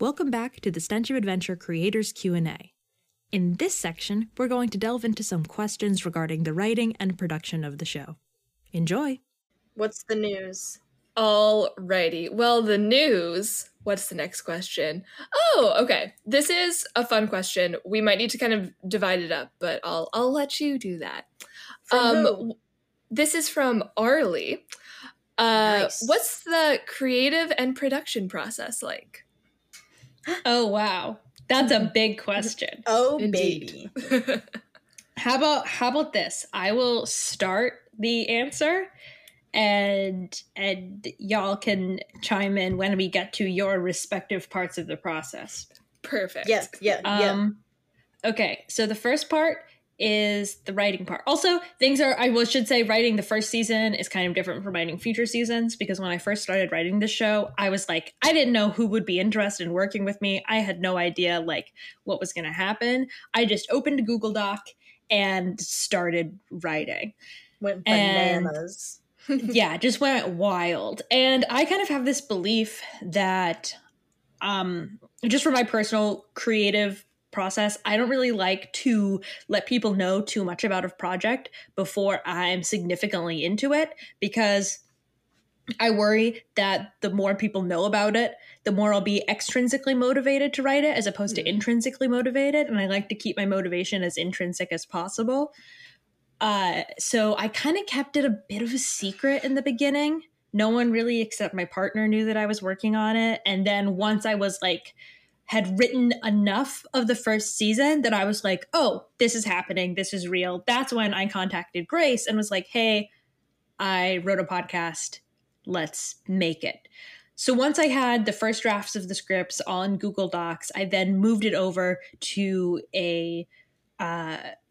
Welcome back to the Stench of Adventure Creators Q&A. In this section, we're going to delve into some questions regarding the writing and production of the show. Enjoy! What's the news? Alrighty. Well, the news... What's the next question? Oh, okay. This is a fun question. We might need to kind of divide it up, but I'll let you do that. This is from Arlie. Nice. What's the creative and production process like? Oh, wow. That's a big question. Oh, indeed. Baby. How about this? I will start the answer and y'all can chime in when we get to your respective parts of the process. Perfect. Yes. Yeah. Yeah. Okay. So the first part is the writing part. Also, writing the first season is kind of different from writing future seasons, because when I first started writing this show, I was like, I didn't know who would be interested in working with me. I had no idea like what was going to happen. I just opened a Google Doc and started writing. Went bananas. And, yeah, just went wild. And I kind of have this belief that just for my personal creative process, I don't really like to let people know too much about a project before I'm significantly into it, because I worry that the more people know about it, the more I'll be extrinsically motivated to write it as opposed to intrinsically motivated. And I like to keep my motivation as intrinsic as possible. So I kind of kept it a bit of a secret in the beginning. No one really except my partner knew that I was working on it. And then once I was like, had written enough of the first season that I was like, oh, this is happening. This is real. That's when I contacted Grace and was like, hey, I wrote a podcast. Let's make it. So once I had the first drafts of the scripts on Google Docs, I then moved it over to a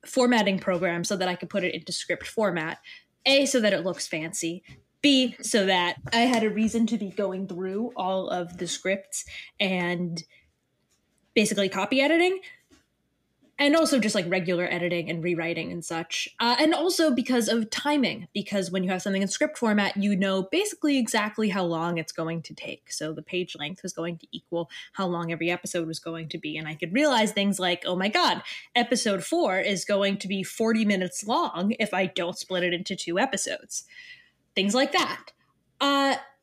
formatting program so that I could put it into script format. A, so that it looks fancy. B, so that I had a reason to be going through all of the scripts and basically copy editing, and also just like regular editing and rewriting and such. And also because of timing, because when you have something in script format, you know basically exactly how long it's going to take. So the page length was going to equal how long every episode was going to be. And I could realize things like, oh my God, episode 4 is going to be 40 minutes long if I don't split it into 2 episodes. Things like that.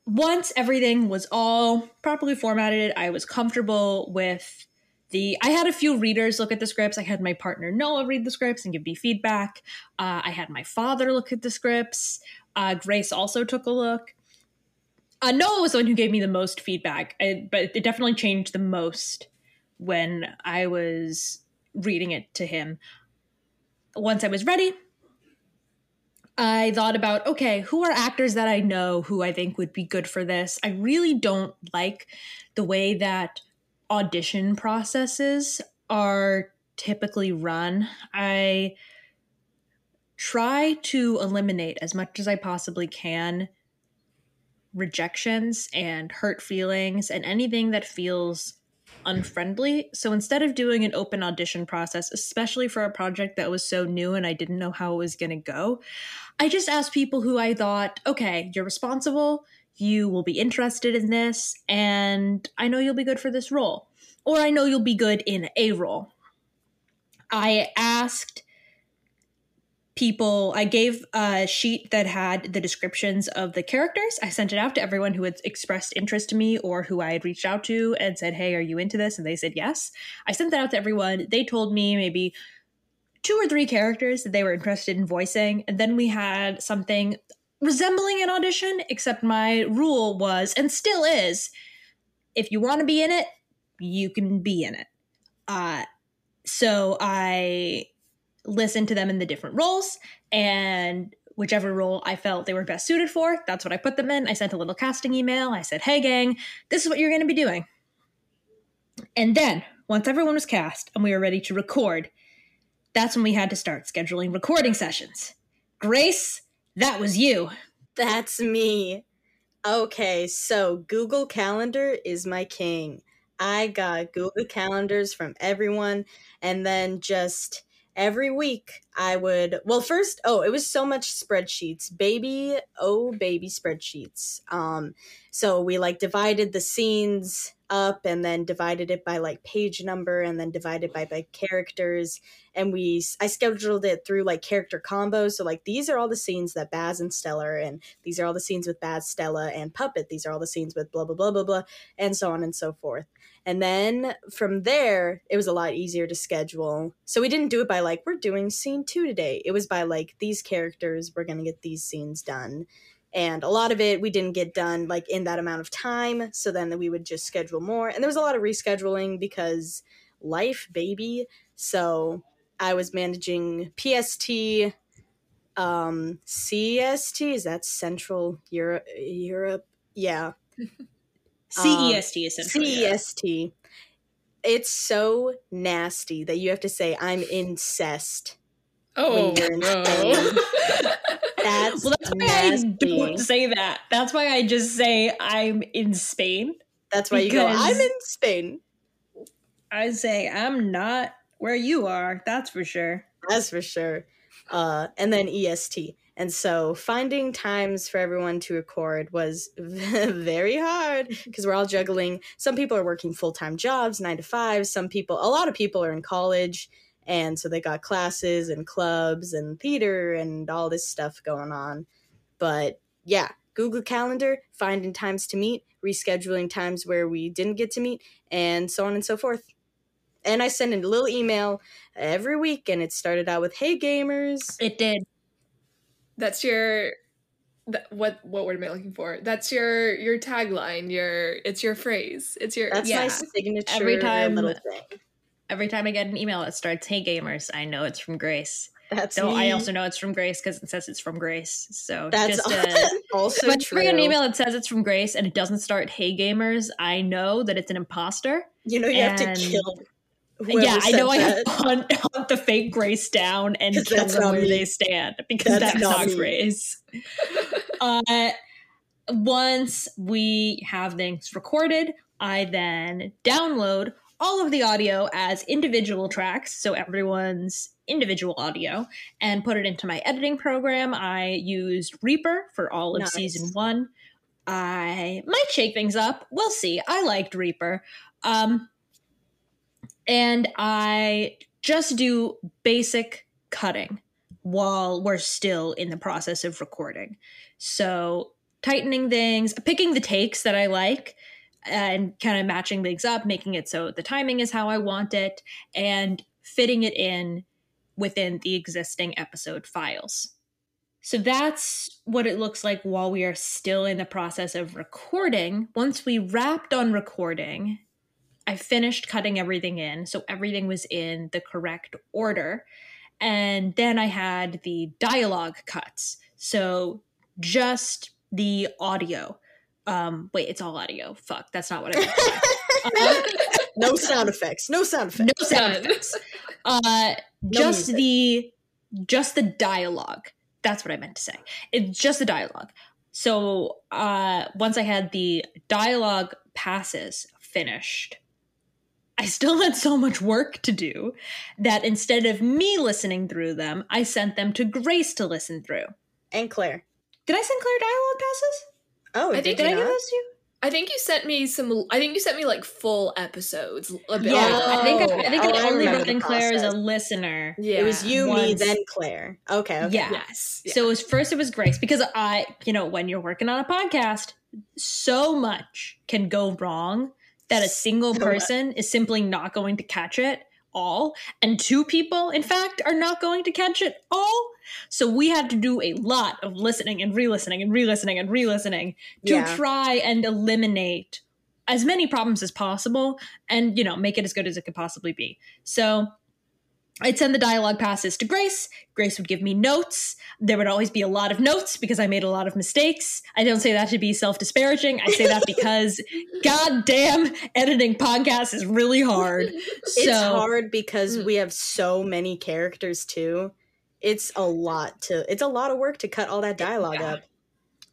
Once everything was all properly formatted, I was comfortable with I had a few readers look at the scripts. I had my partner Noah read the scripts and give me feedback. I had my father look at the scripts. Grace also took a look. Noah was the one who gave me the most feedback, but it definitely changed the most when I was reading it to him. Once I was ready, I thought about, okay, who are actors that I know who I think would be good for this? I really don't like the way that audition processes are typically run. I try to eliminate as much as I possibly can rejections and hurt feelings and anything that feels unfriendly. So instead of doing an open audition process, especially for a project that was so new and I didn't know how it was going to go, I just asked people who I thought, okay, you're responsible, you will be interested in this, and I know you'll be good for this role, or I know you'll be good in a role. I asked people, I gave a sheet that had the descriptions of the characters. I sent it out to everyone who had expressed interest to me or who I had reached out to and said, hey, are you into this? And they said yes. I sent that out to everyone. They told me maybe 2 or 3 characters that they were interested in voicing, and then we had something resembling an audition, except my rule was, and still is, if you want to be in it, you can be in it. So I listened to them in the different roles, and whichever role I felt they were best suited for, that's what I put them in. I sent a little casting email. I said, hey gang, this is what you're going to be doing. And then once everyone was cast and we were ready to record, that's when we had to start scheduling recording sessions. Grace, that was you. That's me. Okay, so Google Calendar is my king. I got Google Calendars from everyone, and then just every week I would... Well, first, it was so much spreadsheets. Baby spreadsheets. So we like divided the scenes up and then divided it by like page number and then divided by characters. And I scheduled it through like character combos. So like, these are all the scenes that Baz and Stella are in. These are all the scenes with Baz, Stella, and Puppet. These are all the scenes with blah, blah, blah, blah, blah, and so on and so forth. And then from there, it was a lot easier to schedule. So we didn't do it by like, we're doing scene 2 today. It was by like, these characters, we're going to get these scenes done. And a lot of it we didn't get done like in that amount of time. So then we would just schedule more. And there was a lot of rescheduling because life, baby. So I was managing PST, CEST. Is that Central Europe? Yeah. CEST is Central Europe. CEST. It's so nasty that you have to say I'm incest. Oh, no. That's that's why nasty. I don't say that. That's why I just say I'm in Spain. That's why you go, I'm in Spain. I say I'm not where you are. That's for sure. That's for sure. And then EST. And so finding times for everyone to record was very hard because we're all juggling. Some people are working full-time jobs, 9 to 5. A lot of people are in college. And so they got classes and clubs and theater and all this stuff going on. But yeah, Google Calendar, finding times to meet, rescheduling times where we didn't get to meet, and so on and so forth. And I send a little email every week, and it started out with, hey, gamers. It did. That's your... What word am I looking for? That's your tagline. It's your phrase. That's my signature every time, little thing. Every time I get an email that starts, hey, gamers, I know it's from Grace. I also know it's from Grace because it says it's from Grace. So that's also true. If I get an email that says it's from Grace and it doesn't start, hey, gamers, I know that it's an imposter. You know you have to kill whoever said I know that. I have to hunt the fake Grace down and kill them where they stand because that's not Grace. Once we have things recorded, I then download all of the audio as individual tracks, so everyone's individual audio, and put it into my editing program. I used Reaper for all of season 1. I might shake things up. We'll see. I liked Reaper. And I just do basic cutting while we're still in the process of recording. So tightening things, picking the takes that I like, and kind of matching things up, making it so the timing is how I want it, and fitting it in within the existing episode files. So that's what it looks like while we are still in the process of recording. Once we wrapped on recording, I finished cutting everything in, so everything was in the correct order. And then I had the dialogue cuts. So just the audio. Wait, it's all audio. Fuck, that's not what I meant. No sound effects. Just the dialogue. That's what I meant to say. It's just the dialogue. So once I had the dialogue passes finished, I still had so much work to do that instead of me listening through them, I sent them to Grace to listen through. And Claire. Did I send Claire dialogue passes? Oh, did I give those to you? I think you sent me like full episodes. I only brought in Claire as a listener. Yeah. It was you, me, then Claire. Okay. Yeah. Yes. Yeah. So it was Grace because when you're working on a podcast, so much can go wrong that a single person is simply not going to catch it all. And 2 people, in fact, are not going to catch it all. So we had to do a lot of listening and re-listening and re-listening and re-listening to try and eliminate as many problems as possible and, make it as good as it could possibly be. So I'd send the dialogue passes to Grace. Grace would give me notes. There would always be a lot of notes because I made a lot of mistakes. I don't say that to be self-disparaging. I say that because goddamn editing podcasts is really hard. It's hard because we have so many characters too. It's a lot of work to cut all that dialogue up.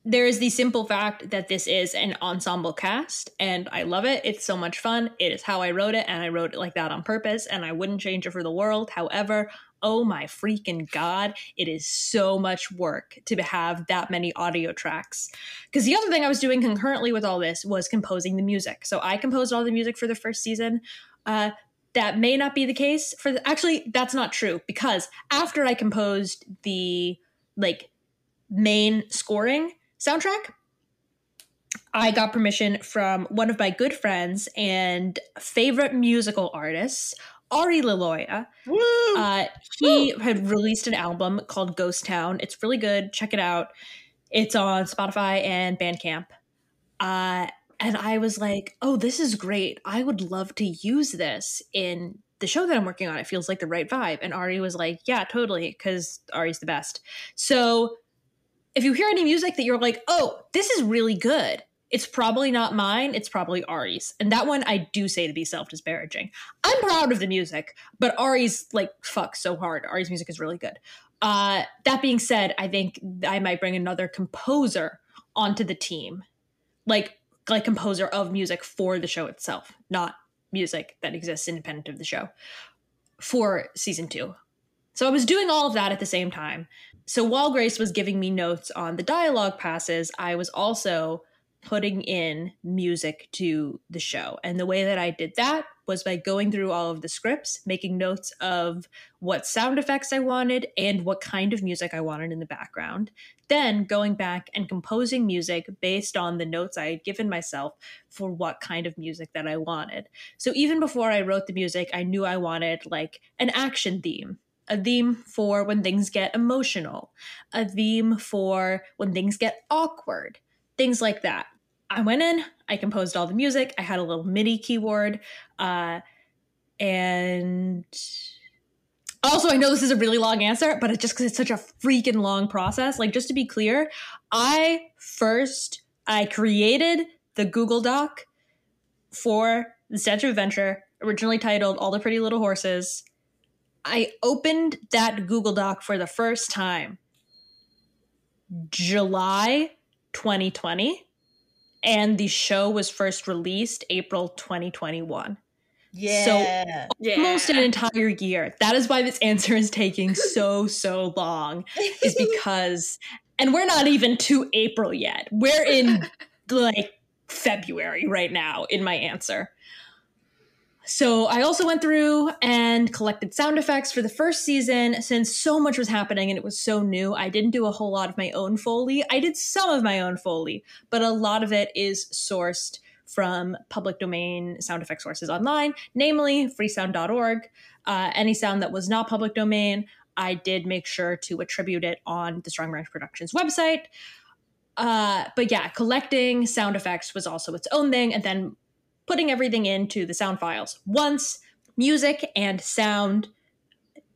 there is the simple fact that this is an ensemble cast, and I love it. It's so much fun. It is how I wrote it, and I wrote it like that on purpose, and I wouldn't change it for the world. However, oh my freaking God, it is so much work to have that many audio tracks. Because the other thing I was doing concurrently with all this was composing the music. So I composed all the music for the first season. That may not be the case for the, actually, that's not true, because after I composed the like main scoring soundtrack, I got permission from one of my good friends and favorite musical artists, Ari Leloya. He had released an album called Ghost Town. It's really good. Check it out. It's on Spotify and Bandcamp. And I was like, oh, this is great. I would love to use this in the show that I'm working on. It feels like the right vibe. And Ari was like, yeah, totally, because Ari's the best. So if you hear any music that you're like, oh, this is really good, it's probably not mine, it's probably Ari's. And that one I do say to be self-disparaging. I'm proud of the music, but Ari's like, fuck, so hard. Ari's music is really good. That being said, I think I might bring another composer onto the team. Like composer of music for the show itself, not music that exists independent of the show, for season 2. So I was doing all of that at the same time. So while Grace was giving me notes on the dialogue passes, I was also putting in music to the show. And the way that I did that was by going through all of the scripts, making notes of what sound effects I wanted and what kind of music I wanted in the background, then going back and composing music based on the notes I had given myself for what kind of music that I wanted. So even before I wrote the music, I knew I wanted like an action theme, a theme for when things get emotional, a theme for when things get awkward, things like that. I went in, I composed all the music, I had a little MIDI keyboard, and also I know this is a really long answer, but it's just because it's such a freaking long process. Like, just to be clear, I created the Google Doc for the Stench of Adventure, originally titled All the Pretty Little Horses. I opened that Google Doc for the first time July 2020, and the show was first released April 2021. Yeah. So almost an entire year. That is why this answer is taking so long, is because, and we're not even to April yet. We're in like February right now in my answer. So I also went through and collected sound effects for the first season. Since so much was happening and it was so new, I didn't do a whole lot of my own Foley. I did some of my own Foley, but a lot of it is sourced from public domain sound effect sources online, namely freesound.org. Any sound that was not public domain, I did make sure to attribute it on the Strong Branch Productions website. But yeah, collecting sound effects was also its own thing, and then putting everything into the sound files. Once music and sound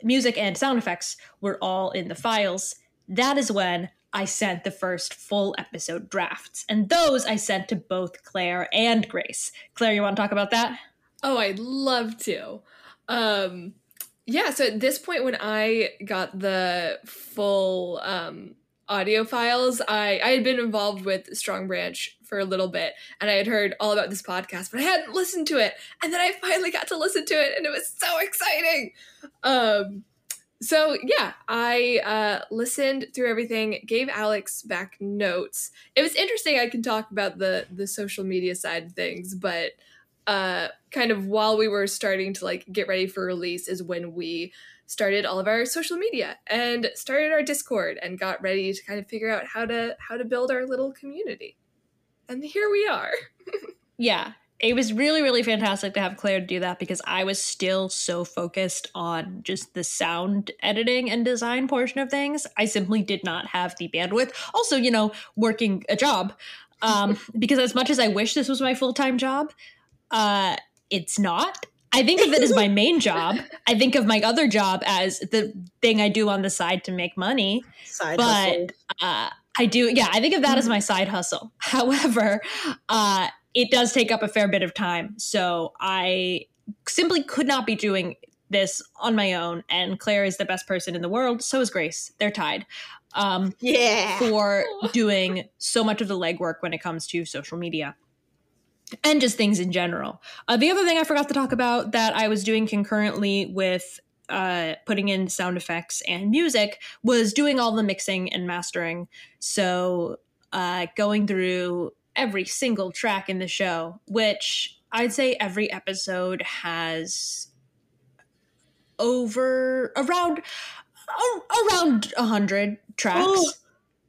effects were all in the files, that is when I sent the first full episode drafts. And those I sent to both Claire and Grace. Claire, you want to talk about that? Oh, I'd love to. Yeah, so at this point when I got the full audio files, I had been involved with Strong Branch for a little bit, and I had heard all about this podcast, but I hadn't listened to it. And then I finally got to listen to it, and it was so exciting. So yeah, I listened through everything, gave Alex back notes. It was interesting. I can talk about the social media side of things, but kind of while we were starting to like get ready for release is when we started all of our social media and started our Discord and got ready to kind of figure out how to build our little community. And here we are. Yeah, it was really, really fantastic to have Claire do that, because I was still so focused on just the sound editing and design portion of things. I simply did not have the bandwidth. Also, you know, working a job, because as much as I wish this was my full-time job, it's not. I think of it as my main job. I think of my other job as the thing I do on the side to make money. Side hustle. I think of that as my side hustle. However, it does take up a fair bit of time. So I simply could not be doing this on my own, and Claire is the best person in the world. So is Grace. They're tied. For doing so much of the legwork when it comes to social media and just things in general. The other thing I forgot to talk about that I was doing concurrently with putting in sound effects and music was doing all the mixing and mastering. So going through every single track in the show, which I'd say every episode has around 100 tracks.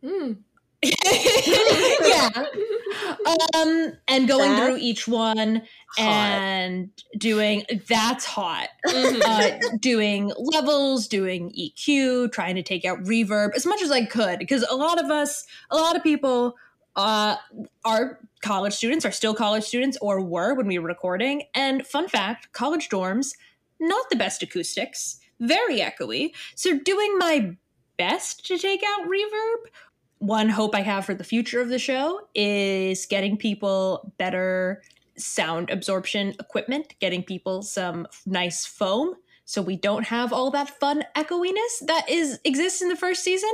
And going through each one and doing doing levels, doing EQ, trying to take out reverb as much as I could, because a lot of people are college students, are still college students, or were when we were recording. And fun fact, college dorms, not the best acoustics, very echoey. So doing my best to take out reverb. One hope I have for the future of the show is getting people better sound absorption equipment, getting people some nice foam so we don't have all that fun echoiness that exists in the first season.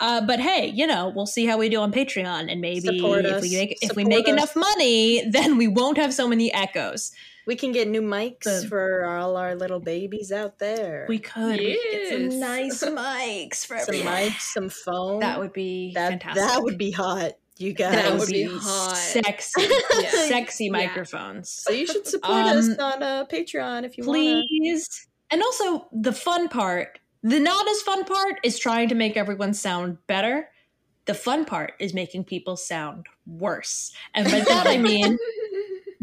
But hey, we'll see how we do on Patreon, and maybe if we make enough money, then we won't have so many echoes. We can get new mics for all our little babies out there. We could. Yes. We could get some nice mics for everyone. Some mics, some foam. That would be fantastic. That would be hot, you guys. That would be hot. Sexy. Yeah. Sexy microphones. So you should support us on Patreon if you want. Please. And also, the fun part, the not as fun part, is trying to make everyone sound better. The fun part is making people sound worse. And by that I mean...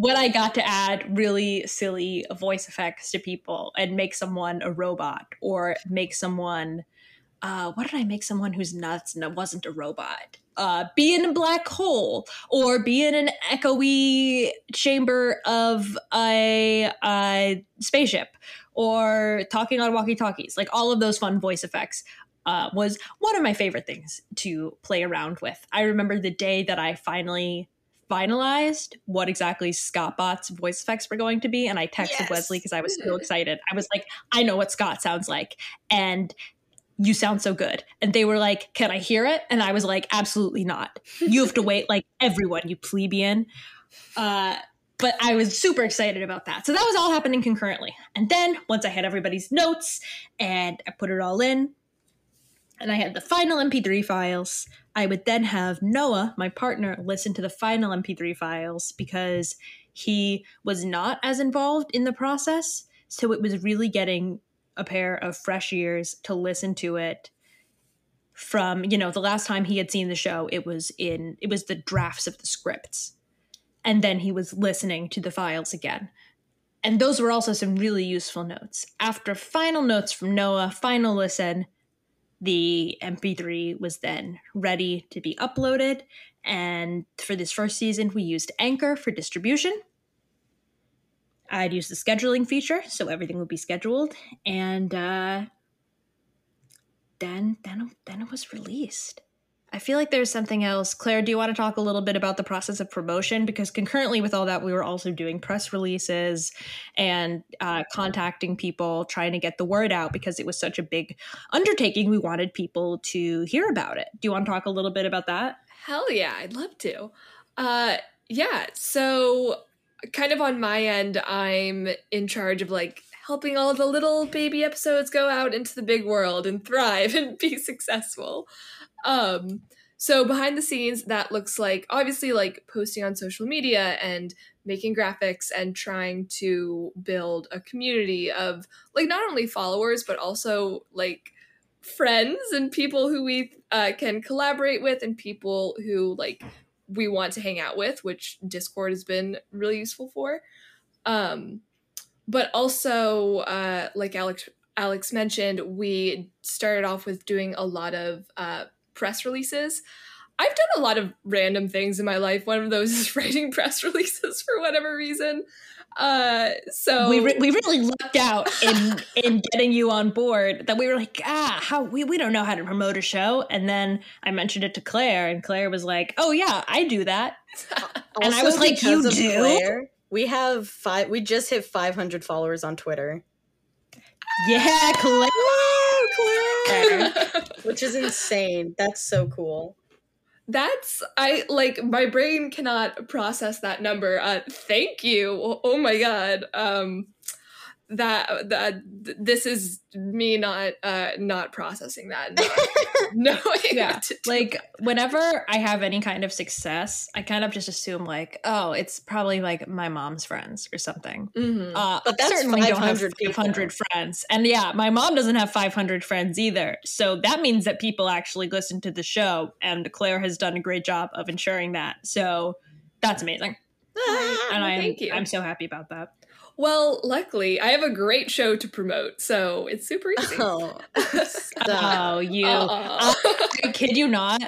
What I got to add really silly voice effects to people and make someone a robot, or make someone, what did I make someone who's nuts and wasn't a robot? Be in a black hole, or be in an echoey chamber of a spaceship, or talking on walkie-talkies. Like, all of those fun voice effects was one of my favorite things to play around with. I remember the day that I finalized what exactly Scottbot's voice effects were going to be, and I texted Wesley because I was so excited. I was like, I know what Scott sounds like, and you sound so good. And they were like, can I hear it? And I was like, absolutely not. You have to wait like everyone, you plebeian. But I was super excited about that. So that was all happening concurrently. And then once I had everybody's notes and I put it all in, and I had the final MP3 files, I would then have Noah, my partner, listen to the final MP3 files, because he was not as involved in the process. So it was really getting a pair of fresh ears to listen to it from, the last time he had seen the show, it was the drafts of the scripts. And then he was listening to the files again. And those were also some really useful notes. After final notes from Noah, final listen, the MP3 was then ready to be uploaded. And for this first season, we used Anchor for distribution. I'd use the scheduling feature, so everything would be scheduled. And then it was released. I feel like there's something else. Claire, do you want to talk a little bit about the process of promotion? Because concurrently with all that, we were also doing press releases and contacting people, trying to get the word out, because it was such a big undertaking. We wanted people to hear about it. Do you want to talk a little bit about that? Hell yeah, I'd love to. So kind of on my end, I'm in charge of helping all the little baby episodes go out into the big world and thrive and be successful. So behind the scenes, that looks like, obviously, posting on social media and making graphics and trying to build a community of not only followers, but also friends and people who we can collaborate with, and people who we want to hang out with, which Discord has been really useful for. But also, like Alex mentioned, we started off with doing a lot of press releases. I've done a lot of random things in my life. One of those is writing press releases for whatever reason. So we really lucked out in getting you on board, that we were like, how we don't know how to promote a show. And then I mentioned it to Claire, and Claire was like, oh yeah, I do that. And I was like, you do? Claire, we just hit 500 followers on Twitter. Yeah, Claire. Claire. Which is insane. That's so cool. That's, I, like, my brain cannot process that number. Thank you. Oh my God. This is me not processing that. No, yeah. Like, whenever I have any kind of success, I kind of just assume, like, oh, it's probably like my mom's friends or something. Mm-hmm. But that's certainly don't have 500 friends, and yeah, my mom doesn't have 500 friends either. So that means that people actually listen to the show, and Claire has done a great job of ensuring that. So that's amazing, and I'm so happy about that. Well, luckily, I have a great show to promote, so it's super easy. I kid you not,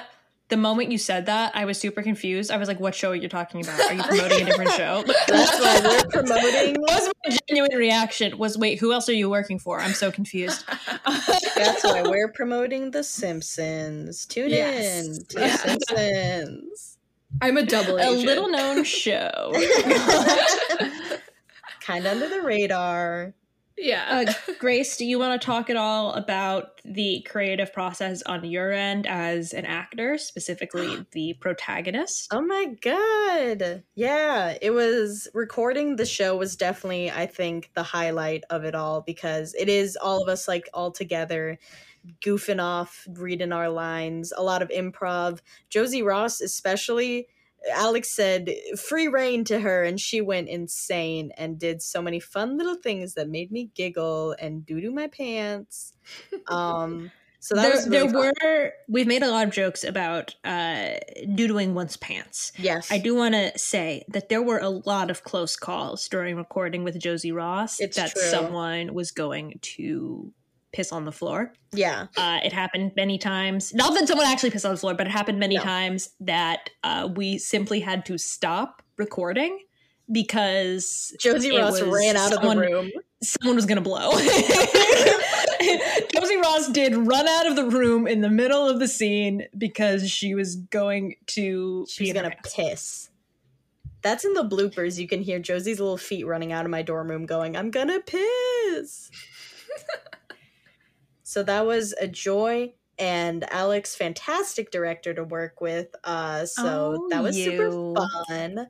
the moment you said that, I was super confused. I was like, what show are you talking about? Are you promoting a different show? That's what we're promoting. That was my genuine reaction was, wait, who else are you working for? I'm so confused. That's why we're promoting The Simpsons. Tune in to The Simpsons. I'm a double agent. A little-known show. Kind of under the radar. Yeah. Grace, do you want to talk at all about the creative process on your end as an actor, specifically the protagonist? Oh my God. Yeah, it was recording the show was definitely, I think, the highlight of it all, because it is all of us like all together goofing off, reading our lines, a lot of improv. Josie Ross especially. Alex said free rein to her, and she went insane and did so many fun little things that made me giggle and doo-doo my pants. So that was really we've made a lot of jokes about doo-dooing one's pants. Yes. I do want to say that there were a lot of close calls during recording with Josie Ross. It's that true. Someone was going to piss on the floor. Yeah. It happened many times. Not that someone actually pissed on the floor, but it happened many times that we simply had to stop recording because Josie Ross ran out of the room. Someone was going to blow. Josie Ross did run out of the room in the middle of the scene because she was going to piss. That's in the bloopers. You can hear Josie's little feet running out of my dorm room going, I'm gonna piss. So that was a joy, and Alex, fantastic director to work with. Super fun.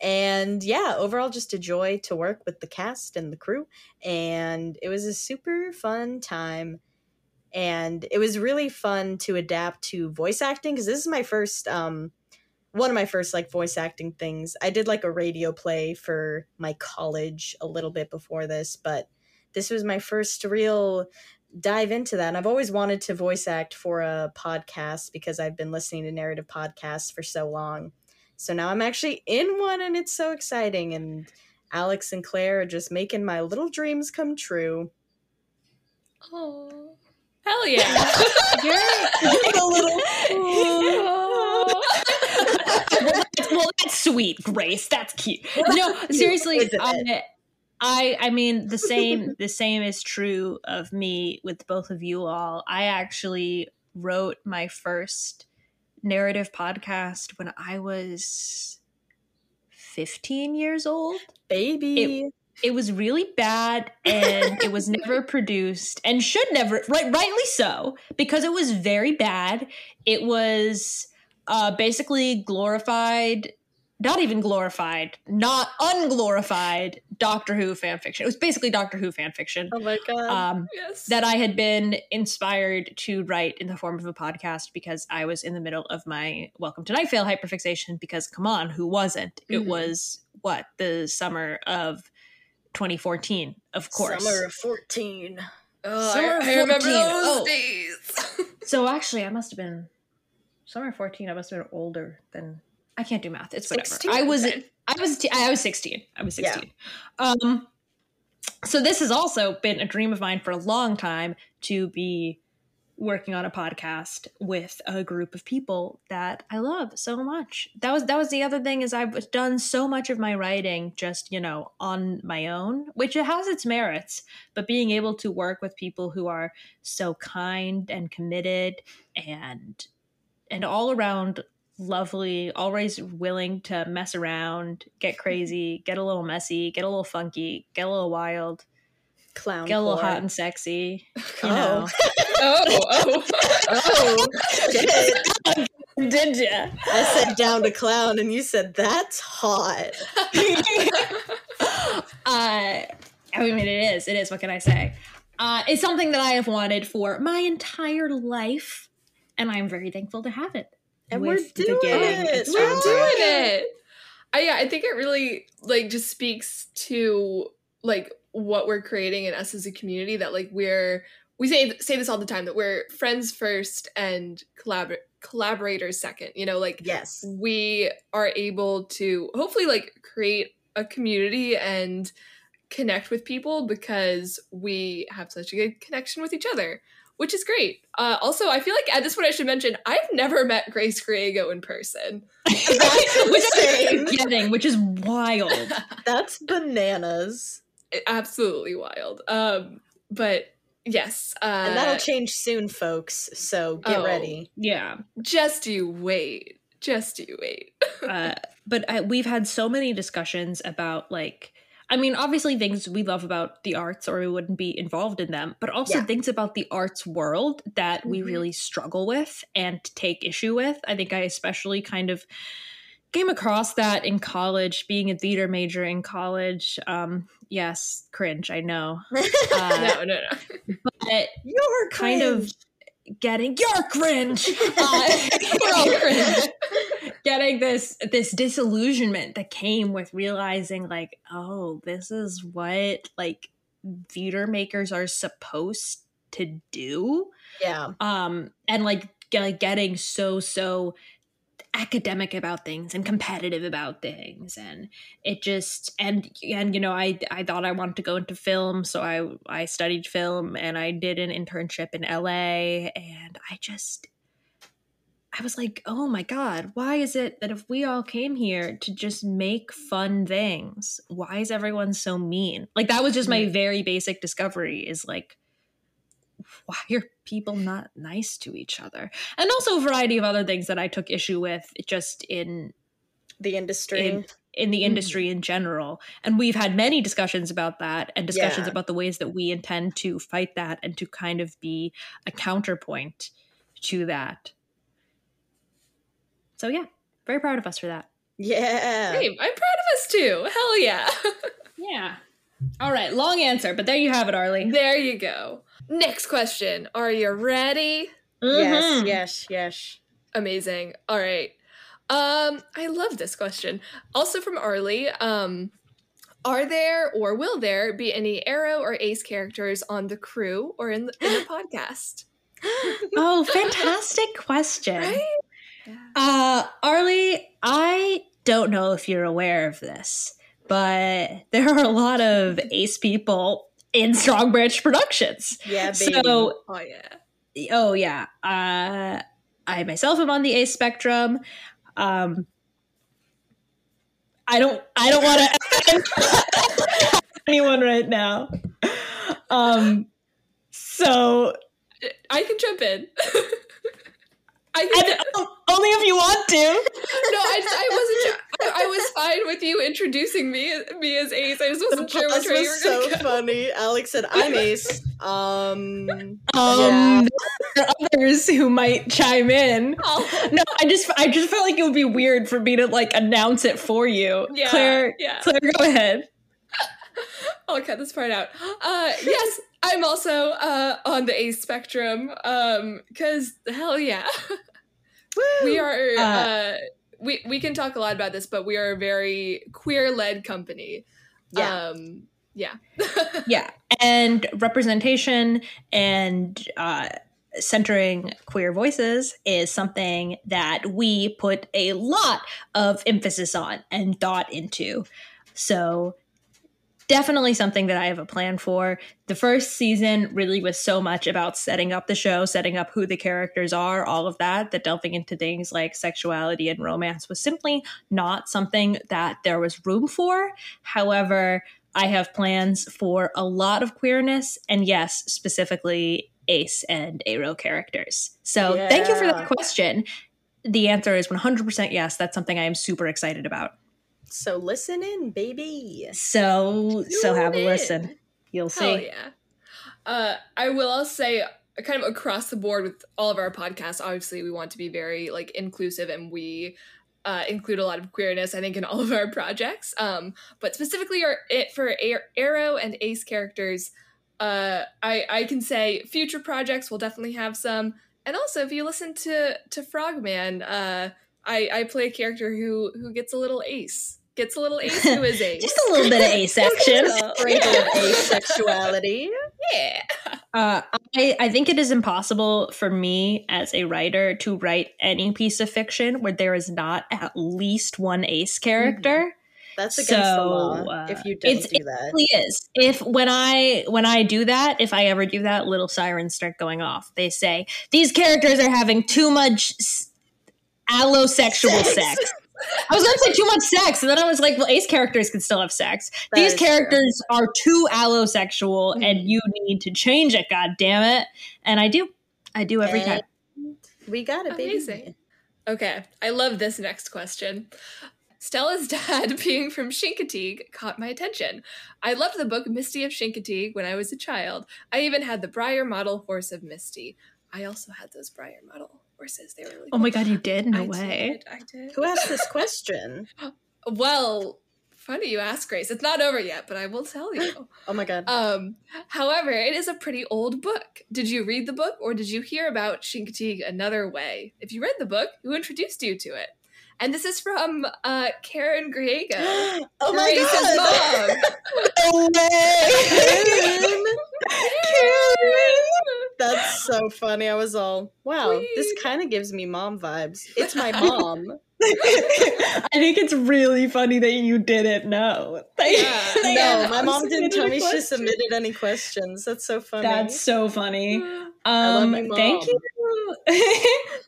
And yeah, overall just a joy to work with the cast and the crew. And it was a super fun time. And it was really fun to adapt to voice acting, because this is my first, one of my first like voice acting things. I did like a radio play for my college a little bit before this, but this was my first real dive into that. And I've always wanted to voice act for a podcast because I've been listening to narrative podcasts for so long. So now I'm actually in one, and it's so exciting. And Alex and Claire are just making my little dreams come true. Oh, hell yeah. You're a little well, that's sweet, Grace. That's cute. No, seriously. I mean, the same is true of me with both of you all. I actually wrote my first narrative podcast when I was 15 years old. Baby. It was really bad, and it was never produced, and should never, rightly so, because it was very bad. It was basically glorified, not even glorified, not unglorified Doctor Who fanfiction. It was basically Doctor Who fanfiction. Oh my God. Yes. That I had been inspired to write in the form of a podcast because I was in the middle of my Welcome to Night Vale hyperfixation, because come on, who wasn't? Mm-hmm. It was the summer of 2014, of course. Summer of 14. Oh, summer of 14. I remember those days. So actually, I must have been, summer of 14, I must have been older than, I can't do math. It's whatever. 16? I was 16. I was 16. Yeah. So this has also been a dream of mine for a long time, to be working on a podcast with a group of people that I love so much. That was the other thing, is I've done so much of my writing just, on my own, which it has its merits, but being able to work with people who are so kind and committed and all around lovely, always willing to mess around, get crazy, get a little messy, get a little funky, get a little wild. clown. Get a little hot and sexy. You know. Shit. Did ya? I said down to clown, and you said that's hot. I mean, it is. It is. What can I say? It's something that I have wanted for my entire life, and I'm very thankful to have it. And we're doing it. I think it really just speaks to what we're creating in us as a community. That we say this all the time, that we're friends first and collaborators second. Yes, we are able to hopefully create a community and connect with people because we have such a good connection with each other, which is great. Also, I feel at this point I should mention I've never met Grace Griego in person. Which is wild. That's bananas. Absolutely wild. But yes. And that'll change soon, folks. So get ready. Yeah. Just you wait. But we've had so many discussions about obviously things we love about the arts or we wouldn't be involved in them, but also things about the arts world that we really struggle with and take issue with. I think I especially kind of came across that in college, being a theater major in college. Yes, cringe, I know. No. But you're kind of getting... You're cringe! We're all cringe. Getting this disillusionment that came with realizing this is what theater makers are supposed to do. Yeah. And getting so academic about things and competitive about things, and it just and I thought I wanted to go into film, so I studied film and I did an internship in LA, and I was like, oh my God, why is it that if we all came here to just make fun things, why is everyone so mean? That was just my very basic discovery is why are people not nice to each other? And also a variety of other things that I took issue with just in the industry. In the industry in general. And we've had many discussions about that and discussions about the ways that we intend to fight that and to kind of be a counterpoint to that. So yeah, very proud of us for that. Yeah. Hey, I'm proud of us too. Hell yeah. Yeah. All right, long answer, but there you have it, Arlie. There you go. Next question. Are you ready? Mm-hmm. Yes. Amazing. All right. I love this question. Also from Arlie, are there or will there be any Arrow or Ace characters on the crew or in the podcast? Oh, fantastic question. Right? Arlie, I don't know if you're aware of this, but there are a lot of Ace people in Strong Branch Productions. Yeah, baby. So, oh yeah. I myself am on the Ace spectrum. I don't want to anyone right now. So I can jump in. Only if you want to. No, I wasn't. I was fine with you introducing me as Ace. I just wasn't sure which way you were going to go. So funny. Alex said, "I'm Ace." There are others who might chime in. Oh. No, I just felt it would be weird for me to announce it for you. Yeah, Claire. Yeah. Claire, go ahead. I'll cut this part out. Yes. I'm also on the Ace spectrum, because hell yeah. We are, we can talk a lot about this, but we are a very queer-led company. Yeah. Yeah. And representation and centering queer voices is something that we put a lot of emphasis on and thought into. So... definitely something that I have a plan for. The first season really was so much about setting up the show, setting up who the characters are, all of that, that delving into things like sexuality and romance was simply not something that there was room for. However, I have plans for a lot of queerness and yes, specifically Ace and Arrow characters. So Thank you for that question. The answer is 100% yes. That's something I am super excited about. So listen in, baby. So have a listen. You'll see. Hell yeah. I will also say, kind of across the board with all of our podcasts, obviously we want to be very like inclusive, and we include a lot of queerness, I think, in all of our projects. But specifically for Arrow and Ace characters, I can say future projects will definitely have some. And also, if you listen to Frogman, I play a character who gets a little ace. Gets a little ace who is ace. Just a little bit of ace action. A sprinkle of asexuality. Yeah. I think it is impossible for me as a writer to write any piece of fiction where there is not at least one ace character. Mm-hmm. That's against the law. If you don't do that, it really is. If when I do that, if I ever do that, little sirens start going off. They say these characters are having too much allosexual sex. I was going to say too much sex, and then I was like, well, ace characters can still have sex. That These characters true. Are too allosexual, mm-hmm. and you need to change it, god damn it. And I do every time. We got it, baby. Amazing. Okay, I love this next question. Stella's dad being from Chincoteague caught my attention. I loved the book Misty of Chincoteague when I was a child. I even had the Breyer model horse of Misty. I also had those Breyer model horses. They were really cool. Oh my god, you did? No way. I did. Who asked this question? Well, funny you ask, Grace. It's not over yet, but I will tell you. Oh my god. However, it is a pretty old book. Did you read the book, or did you hear about Chincoteague another way? If you read the book, who introduced you to it? And this is from Karen Griego. Oh my god! No way! Karen! That's so funny. I was all, wow, Please. This kind of gives me mom vibes. It's my mom. I think it's really funny that you didn't know. Yeah. No, my mom didn't tell me she submitted any questions. That's so funny. That's so funny. I love my mom. Thank you.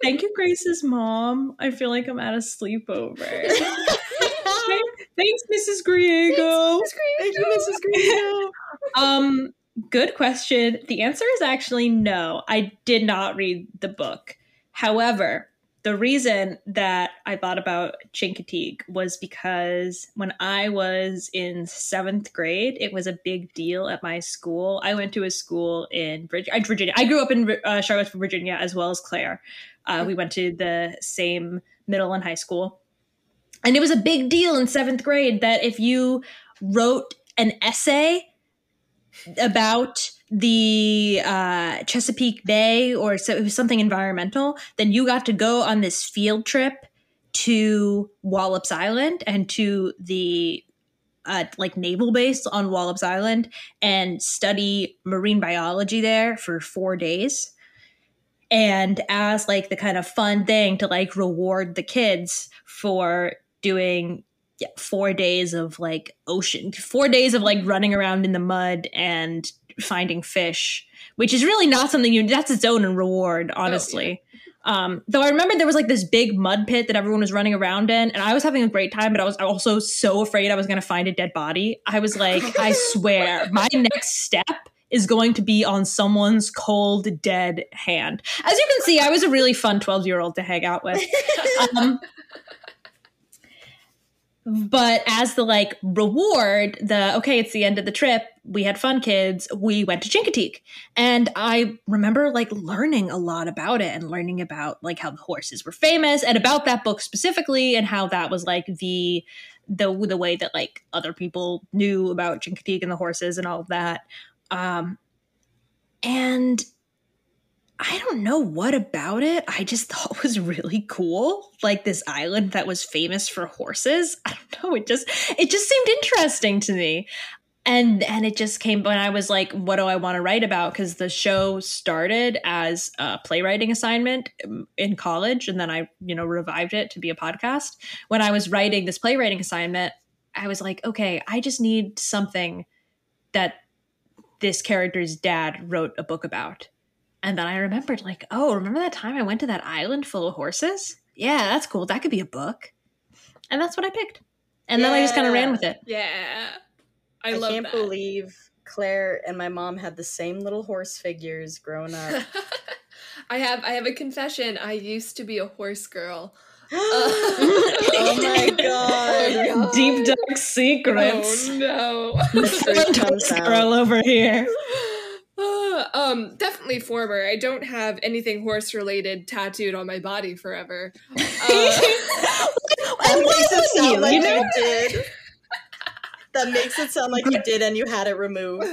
Thank you, Grace's mom. I feel like I'm at a sleepover. Thanks, Mrs. Griego. Thank you, Mrs. Griego. Good question. The answer is actually no. I did not read the book. However, the reason that I thought about Chincoteague was because when I was in 7th grade, it was a big deal at my school. I went to a school in Virginia. I grew up in Charlottesville, Virginia, as well as Claire. We went to the same middle and high school. And it was a big deal in 7th grade that if you wrote an essay about the Chesapeake Bay, or so it was something environmental, then you got to go on this field trip to Wallops Island and to the naval base on Wallops Island and study marine biology there for 4 days. And as like the kind of fun thing to like reward the kids for doing 4 days of like ocean, 4 days of like running around in the mud and finding fish, which is really not something that's its own reward, honestly. Oh, yeah. Though I remember there was like this big mud pit that everyone was running around in, and I was having a great time, but I was also so afraid I was going to find a dead body. I was like, I swear my next step is going to be on someone's cold dead hand. As you can see, I was a really fun 12-year-old to hang out with. But as the like reward, it's the end of the trip, we had fun, kids, we went to Chincoteague. And I remember like learning a lot about it and learning about like how the horses were famous and about that book specifically, and how that was like the way that like other people knew about Chincoteague and the horses and all of that. And I don't know what about it I just thought was really cool. Like this island that was famous for horses. I don't know. It just seemed interesting to me. And it just came when I was like, what do I want to write about? Because the show started as a playwriting assignment in college. And then I, revived it to be a podcast. When I was writing this playwriting assignment, I was like, okay, I just need something that this character's dad wrote a book about. And then I remembered, like, oh, remember that time I went to that island full of horses? Yeah, that's cool. That could be a book. And that's what I picked. And then I just kind of ran with it. Yeah. I love that. I can't believe Claire and my mom had the same little horse figures growing up. I have a confession. I used to be a horse girl. Oh my god! Deep dark secrets. Oh no! Girl over here. Definitely former. I don't have anything horse-related tattooed on my body forever. That makes it sound like you did, and you had it removed.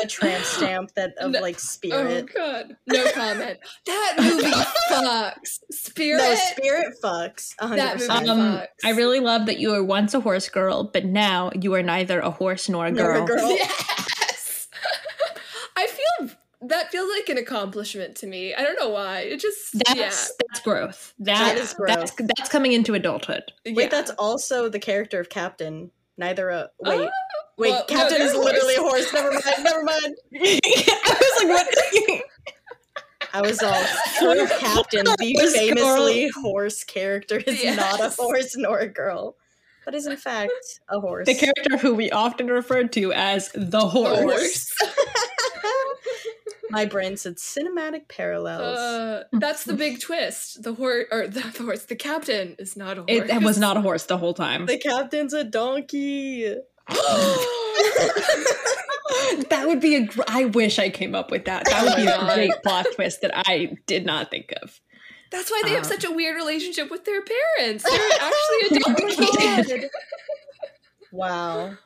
A tramp stamp that of no, like Spirit. Oh god, no comment. That movie fucks. Spirit. No, Spirit fucks. 100%. I really love that you were once a horse girl, but now you are neither a horse nor a girl. Yes. That feels like an accomplishment to me. I don't know why. It just that's growth. That is growth. That's coming into adulthood. Yeah. Wait, that's also the character of Captain. Captain is literally a horse. Never mind. I was like, what? I was all, true Captain, the famously horse character, is not a horse nor a girl, but is in fact a horse. The character who we often referred to as the horse. My brain said cinematic parallels. That's the big twist. The captain is not a horse. It was not a horse the whole time. The captain's a donkey. That would be I wish I came up with that. That would be a great plot twist that I did not think of. That's why they have such a weird relationship with their parents. They're actually a donkey. Wow.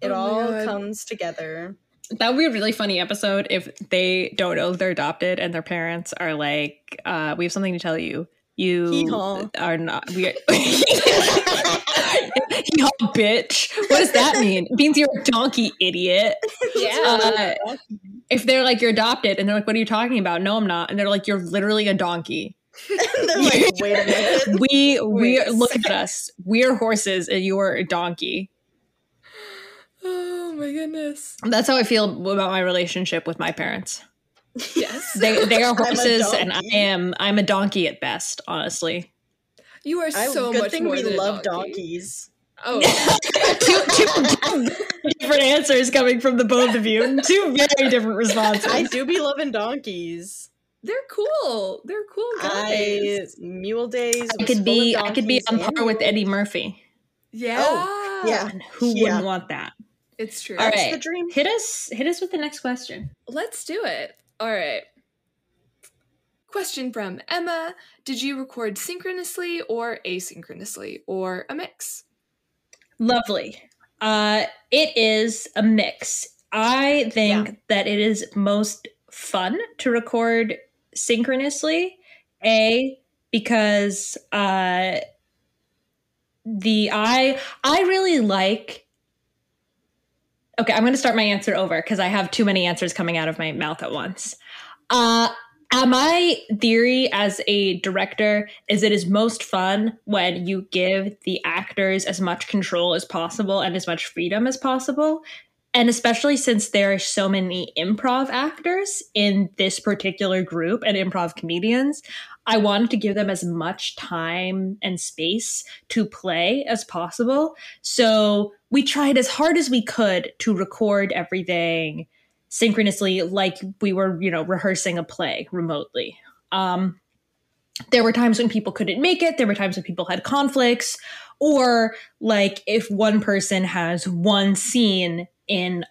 It all comes together. That would be a really funny episode if they don't know they're adopted and their parents are like, we have something to tell you. You are not. Hee-haw, bitch. What does that mean? It means you're a donkey, idiot. Yeah. If they're like, you're adopted, and they're like, what are you talking about? No, I'm not. And they're like, you're literally a donkey. And they're like, wait a minute. Look at us. We're horses, and you're a donkey. Oh my goodness. That's how I feel about my relationship with my parents. Yes. They are horses and I'm a donkey at best, honestly. You are so much more than a donkey. Good thing we love donkeys. Oh. two different answers coming from the both of you. Two very different responses. I do be loving donkeys. They're cool. They're cool guys. Mule days. I could be on par with Eddie Murphy. Yeah. Oh, yeah. And who wouldn't want that? It's true. All right. The dream. Hit us with the next question. Let's do it. All right. Question from Emma. Did you record synchronously or asynchronously or a mix? Lovely. It is a mix. I think that it is most fun to record synchronously. Because I really like... Okay, I'm going to start my answer over because I have too many answers coming out of my mouth at once. My theory as a director is it is most fun when you give the actors as much control as possible and as much freedom as possible. And especially since there are so many improv actors in this particular group and improv comedians, I wanted to give them as much time and space to play as possible. So we tried as hard as we could to record everything synchronously, like we were, rehearsing a play remotely. There were times when people couldn't make it. There were times when people had conflicts, or like if one person has one scene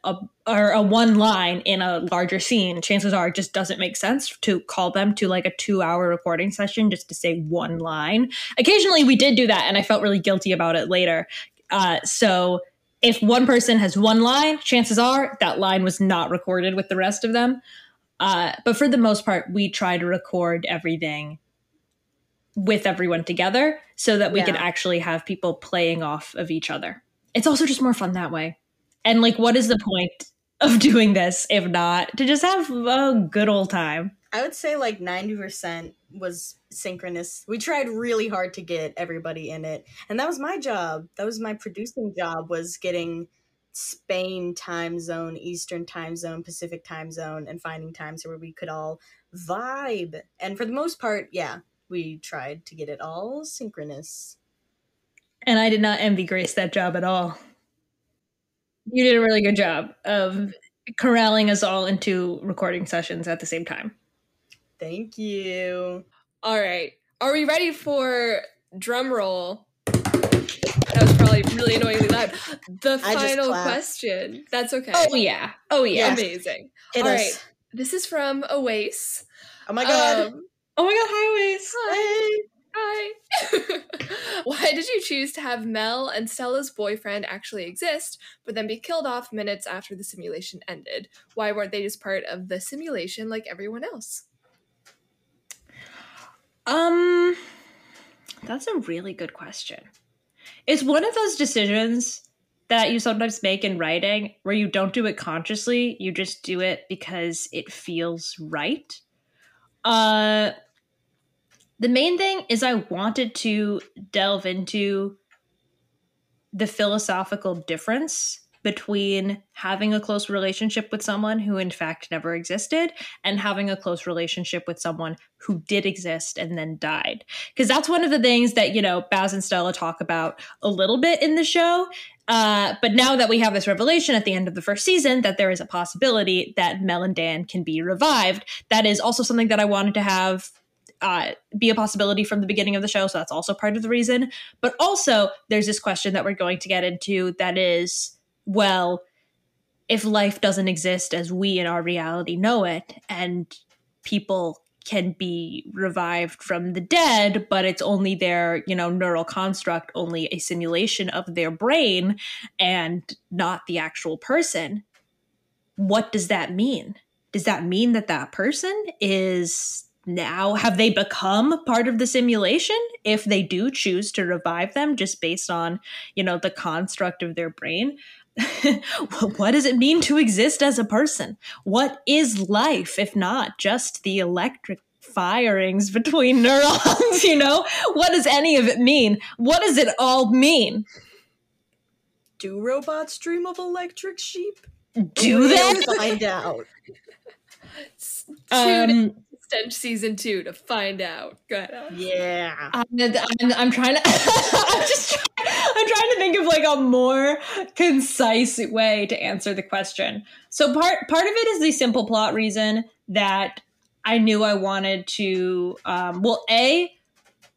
or a one line in a larger scene, chances are it just doesn't make sense to call them to like a 2-hour recording session just to say one line. Occasionally we did do that, and I felt really guilty about it later. So if one person has one line, chances are that line was not recorded with the rest of them. But for the most part, we try to record everything with everyone together so that we can actually have people playing off of each other. It's also just more fun that way. And, like, what is the point of doing this if not to just have a good old time? I would say, like, 90% was synchronous. We tried really hard to get everybody in it. And that was my job. That was my producing job, was getting Spain time zone, Eastern time zone, Pacific time zone, and finding times where we could all vibe. And for the most part, we tried to get it all synchronous. And I did not envy Grace that job at all. You did a really good job of corralling us all into recording sessions at the same time. Thank you. All right. Are we ready for drum roll? That was probably really annoyingly loud. The final question. That's okay. Oh, yeah. Oh, yeah. Amazing. All right. This is from Oase. Oh, my God. Oh, my God. Hi, Oase. Hi. Hi. Why did you choose to have Mel and Stella's boyfriend actually exist, but then be killed off minutes after the simulation ended? Why weren't they just part of the simulation like everyone else? That's a really good question. It's one of those decisions that you sometimes make in writing where you don't do it consciously. You just do it because it feels right. The main thing is I wanted to delve into the philosophical difference between having a close relationship with someone who in fact never existed and having a close relationship with someone who did exist and then died. Because that's one of the things that, you know, Baz and Stella talk about a little bit in the show. But now that we have this revelation at the end of the first season that there is a possibility that Mel and Dan can be revived, that is also something that I wanted to have be a possibility from the beginning of the show. So that's also part of the reason. But also there's this question that we're going to get into that is, well, if life doesn't exist as we in our reality know it, and people can be revived from the dead, but it's only their, you know, neural construct, only a simulation of their brain and not the actual person, what does that mean? Does that mean that that person is now, have they become part of the simulation if they do choose to revive them just based on, you know, the construct of their brain? What does it mean to exist as a person? What is life if not just the electric firings between neurons? You know, what does any of it mean? What does it all mean? Do robots dream of electric sheep? Do they? Find out. Season 2 to find out. Go ahead. Yeah. I'm trying to I'm trying to think of like a more concise way to answer the question. So part of it is the simple plot reason that I knew I wanted to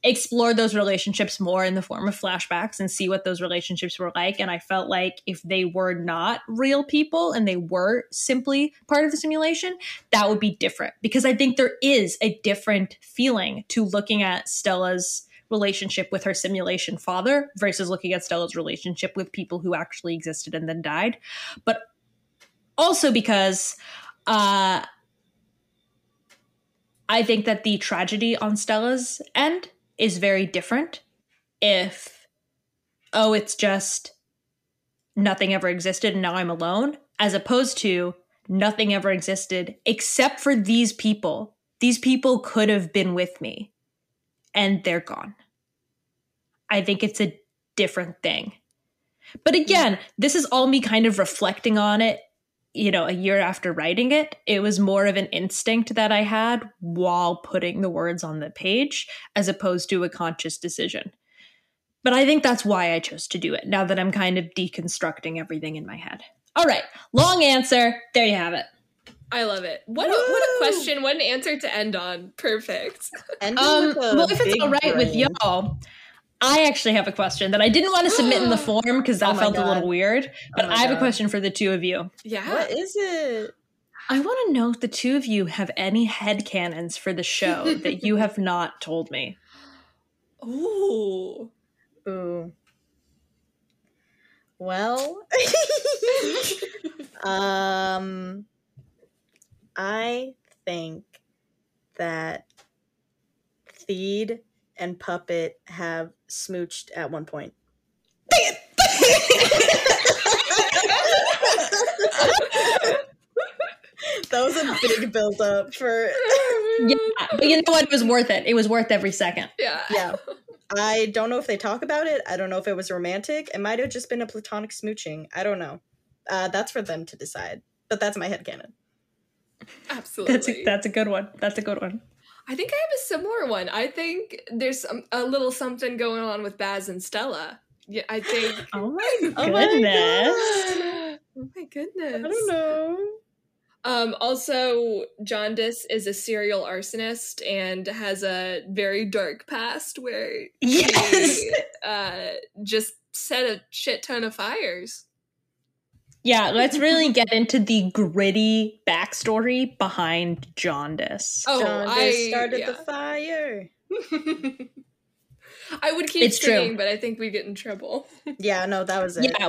explore those relationships more in the form of flashbacks and see what those relationships were like. And I felt like if they were not real people and they were simply part of the simulation, that would be different, because I think there is a different feeling to looking at Stella's relationship with her simulation father versus looking at Stella's relationship with people who actually existed and then died. But also because I think that the tragedy on Stella's end is very different if, oh, it's just nothing ever existed and now I'm alone, as opposed to nothing ever existed except for these people. These people could have been with me and they're gone. I think it's a different thing. But again, this is all me kind of reflecting on it, you know, a year after writing it. It was more of an instinct that I had while putting the words on the page as opposed to a conscious decision. But I think that's why I chose to do it, now that I'm kind of deconstructing everything in my head. All right. Long answer. There you have it. I love it. What a question. What an answer to end on. Perfect. Well, if it's all right with y'all, I actually have a question that I didn't want to submit in the form because that felt a little weird, but I have a question for the two of you. Yeah. What is it? I want to know if the two of you have any headcanons for the show that you have not told me. Ooh. Well, I think that Theed and Puppet have smooched at one point. That was a big build up for yeah, but you know what? It was worth it. It was worth every second. Yeah. I don't know if they talk about it. I don't know if it was romantic. It might have just been a platonic smooching. I don't know. That's for them to decide. But that's my headcanon. Absolutely. That's a good one. That's a good one. I think I have a similar one. I think there's a little something going on with Baz and Stella. Yeah, I think. Oh my goodness! Oh my goodness! I don't know. Also, Jaundice is a serial arsonist and has a very dark past where she just set a shit ton of fires. Yeah, let's really get into the gritty backstory behind Jaundice. Oh, Jaundice started the fire. I would keep saying, but I think we'd get in trouble. Yeah, no, that was it. Yeah,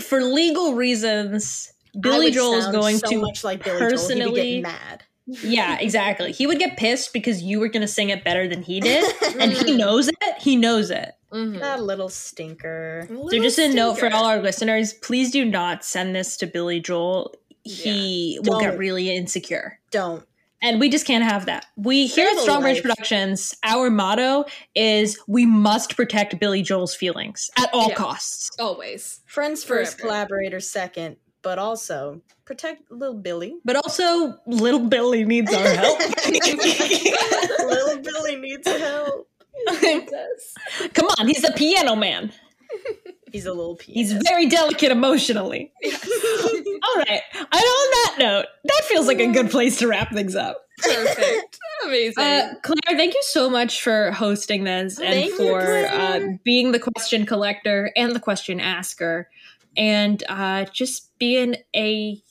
for legal reasons, Billy Joel is going so to much like Billy personally Joel. He would get mad. Yeah, exactly. He would get pissed because you were going to sing it better than he did, and he knows it. Mm-hmm. That little stinker. A note for all our listeners: please do not send this to Billy Joel. He will get really insecure. Don't. And we just can't have that. We here at Strong Branch Productions, our motto is we must protect Billy Joel's feelings at all costs. Always. Friends first, collaborators second, but also protect little Billy. But also little Billy needs our help. Little Billy needs help. Come on, he's a piano man. He's a little piece. He's very delicate emotionally. Yes. All right. And on that note, that feels like a good place to wrap things up. Perfect. Amazing. Claire, thank you so much for hosting this being the question collector and the question asker and just being a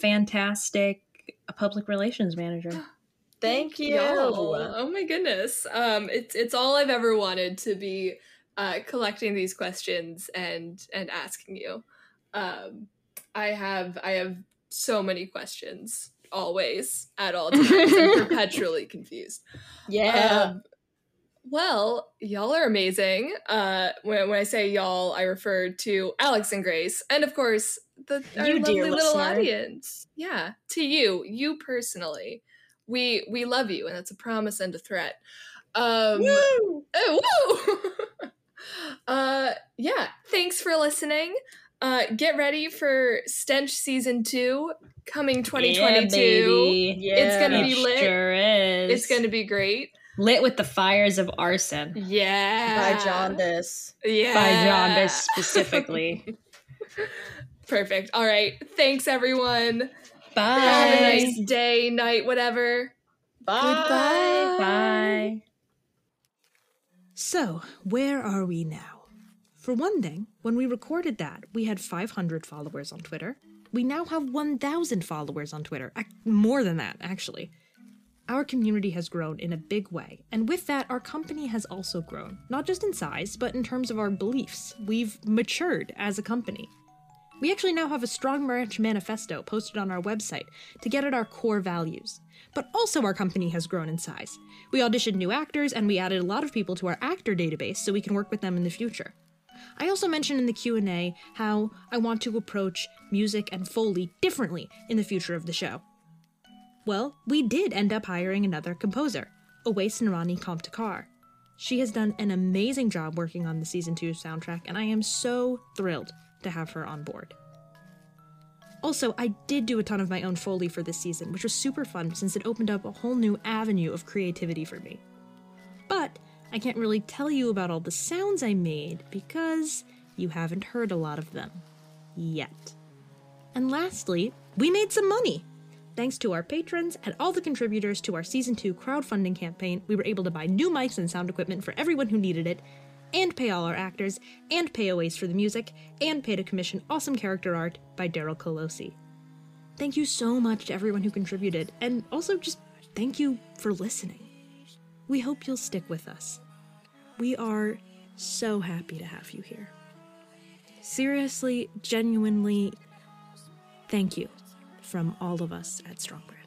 fantastic public relations manager. Thank you. Oh my goodness. It's all I've ever wanted to be collecting these questions and asking you. I have so many questions always at all times. I'm perpetually confused. Yeah. Well, y'all are amazing. When I say y'all, I refer to Alex and Grace, and of course our lovely little audience. Yeah, to you personally, we love you, and that's a promise and a threat. Woo! Oh, woo! Thanks for listening. Get ready for Stench Season 2 coming 2022. Yeah, it's going to be lit. Sure is. It's going to be great. Lit with the fires of arson. Yeah. By Jaundice. Yeah. By Jaundice specifically. Perfect. All right. Thanks, everyone. Bye. Have a nice day, night, whatever. Bye. Goodbye. Bye. So, where are we now? For one thing, when we recorded that, we had 500 followers on Twitter. We now have 1,000 followers on Twitter. More than that, actually. Our community has grown in a big way, and with that, our company has also grown. Not just in size, but in terms of our beliefs. We've matured as a company. We actually now have a Strong Branch manifesto posted on our website to get at our core values. But also our company has grown in size. We auditioned new actors, and we added a lot of people to our actor database so we can work with them in the future. I also mentioned in the Q&A how I want to approach music and Foley differently in the future of the show. Well, we did end up hiring another composer, Rani Komtakar. She has done an amazing job working on the Season 2 soundtrack, and I am so thrilled to have her on board. Also, I did do a ton of my own Foley for this season, which was super fun since it opened up a whole new avenue of creativity for me. But I can't really tell you about all the sounds I made because you haven't heard a lot of them yet. And lastly, we made some money. Thanks to our patrons and all the contributors to our Season 2 crowdfunding campaign, we were able to buy new mics and sound equipment for everyone who needed it, and pay all our actors, and pay Oase for the music, and pay to commission awesome character art by Daryl Colosi. Thank you so much to everyone who contributed, and also just thank you for listening. We hope you'll stick with us. We are so happy to have you here. Seriously, genuinely, thank you from all of us at Strong Branch.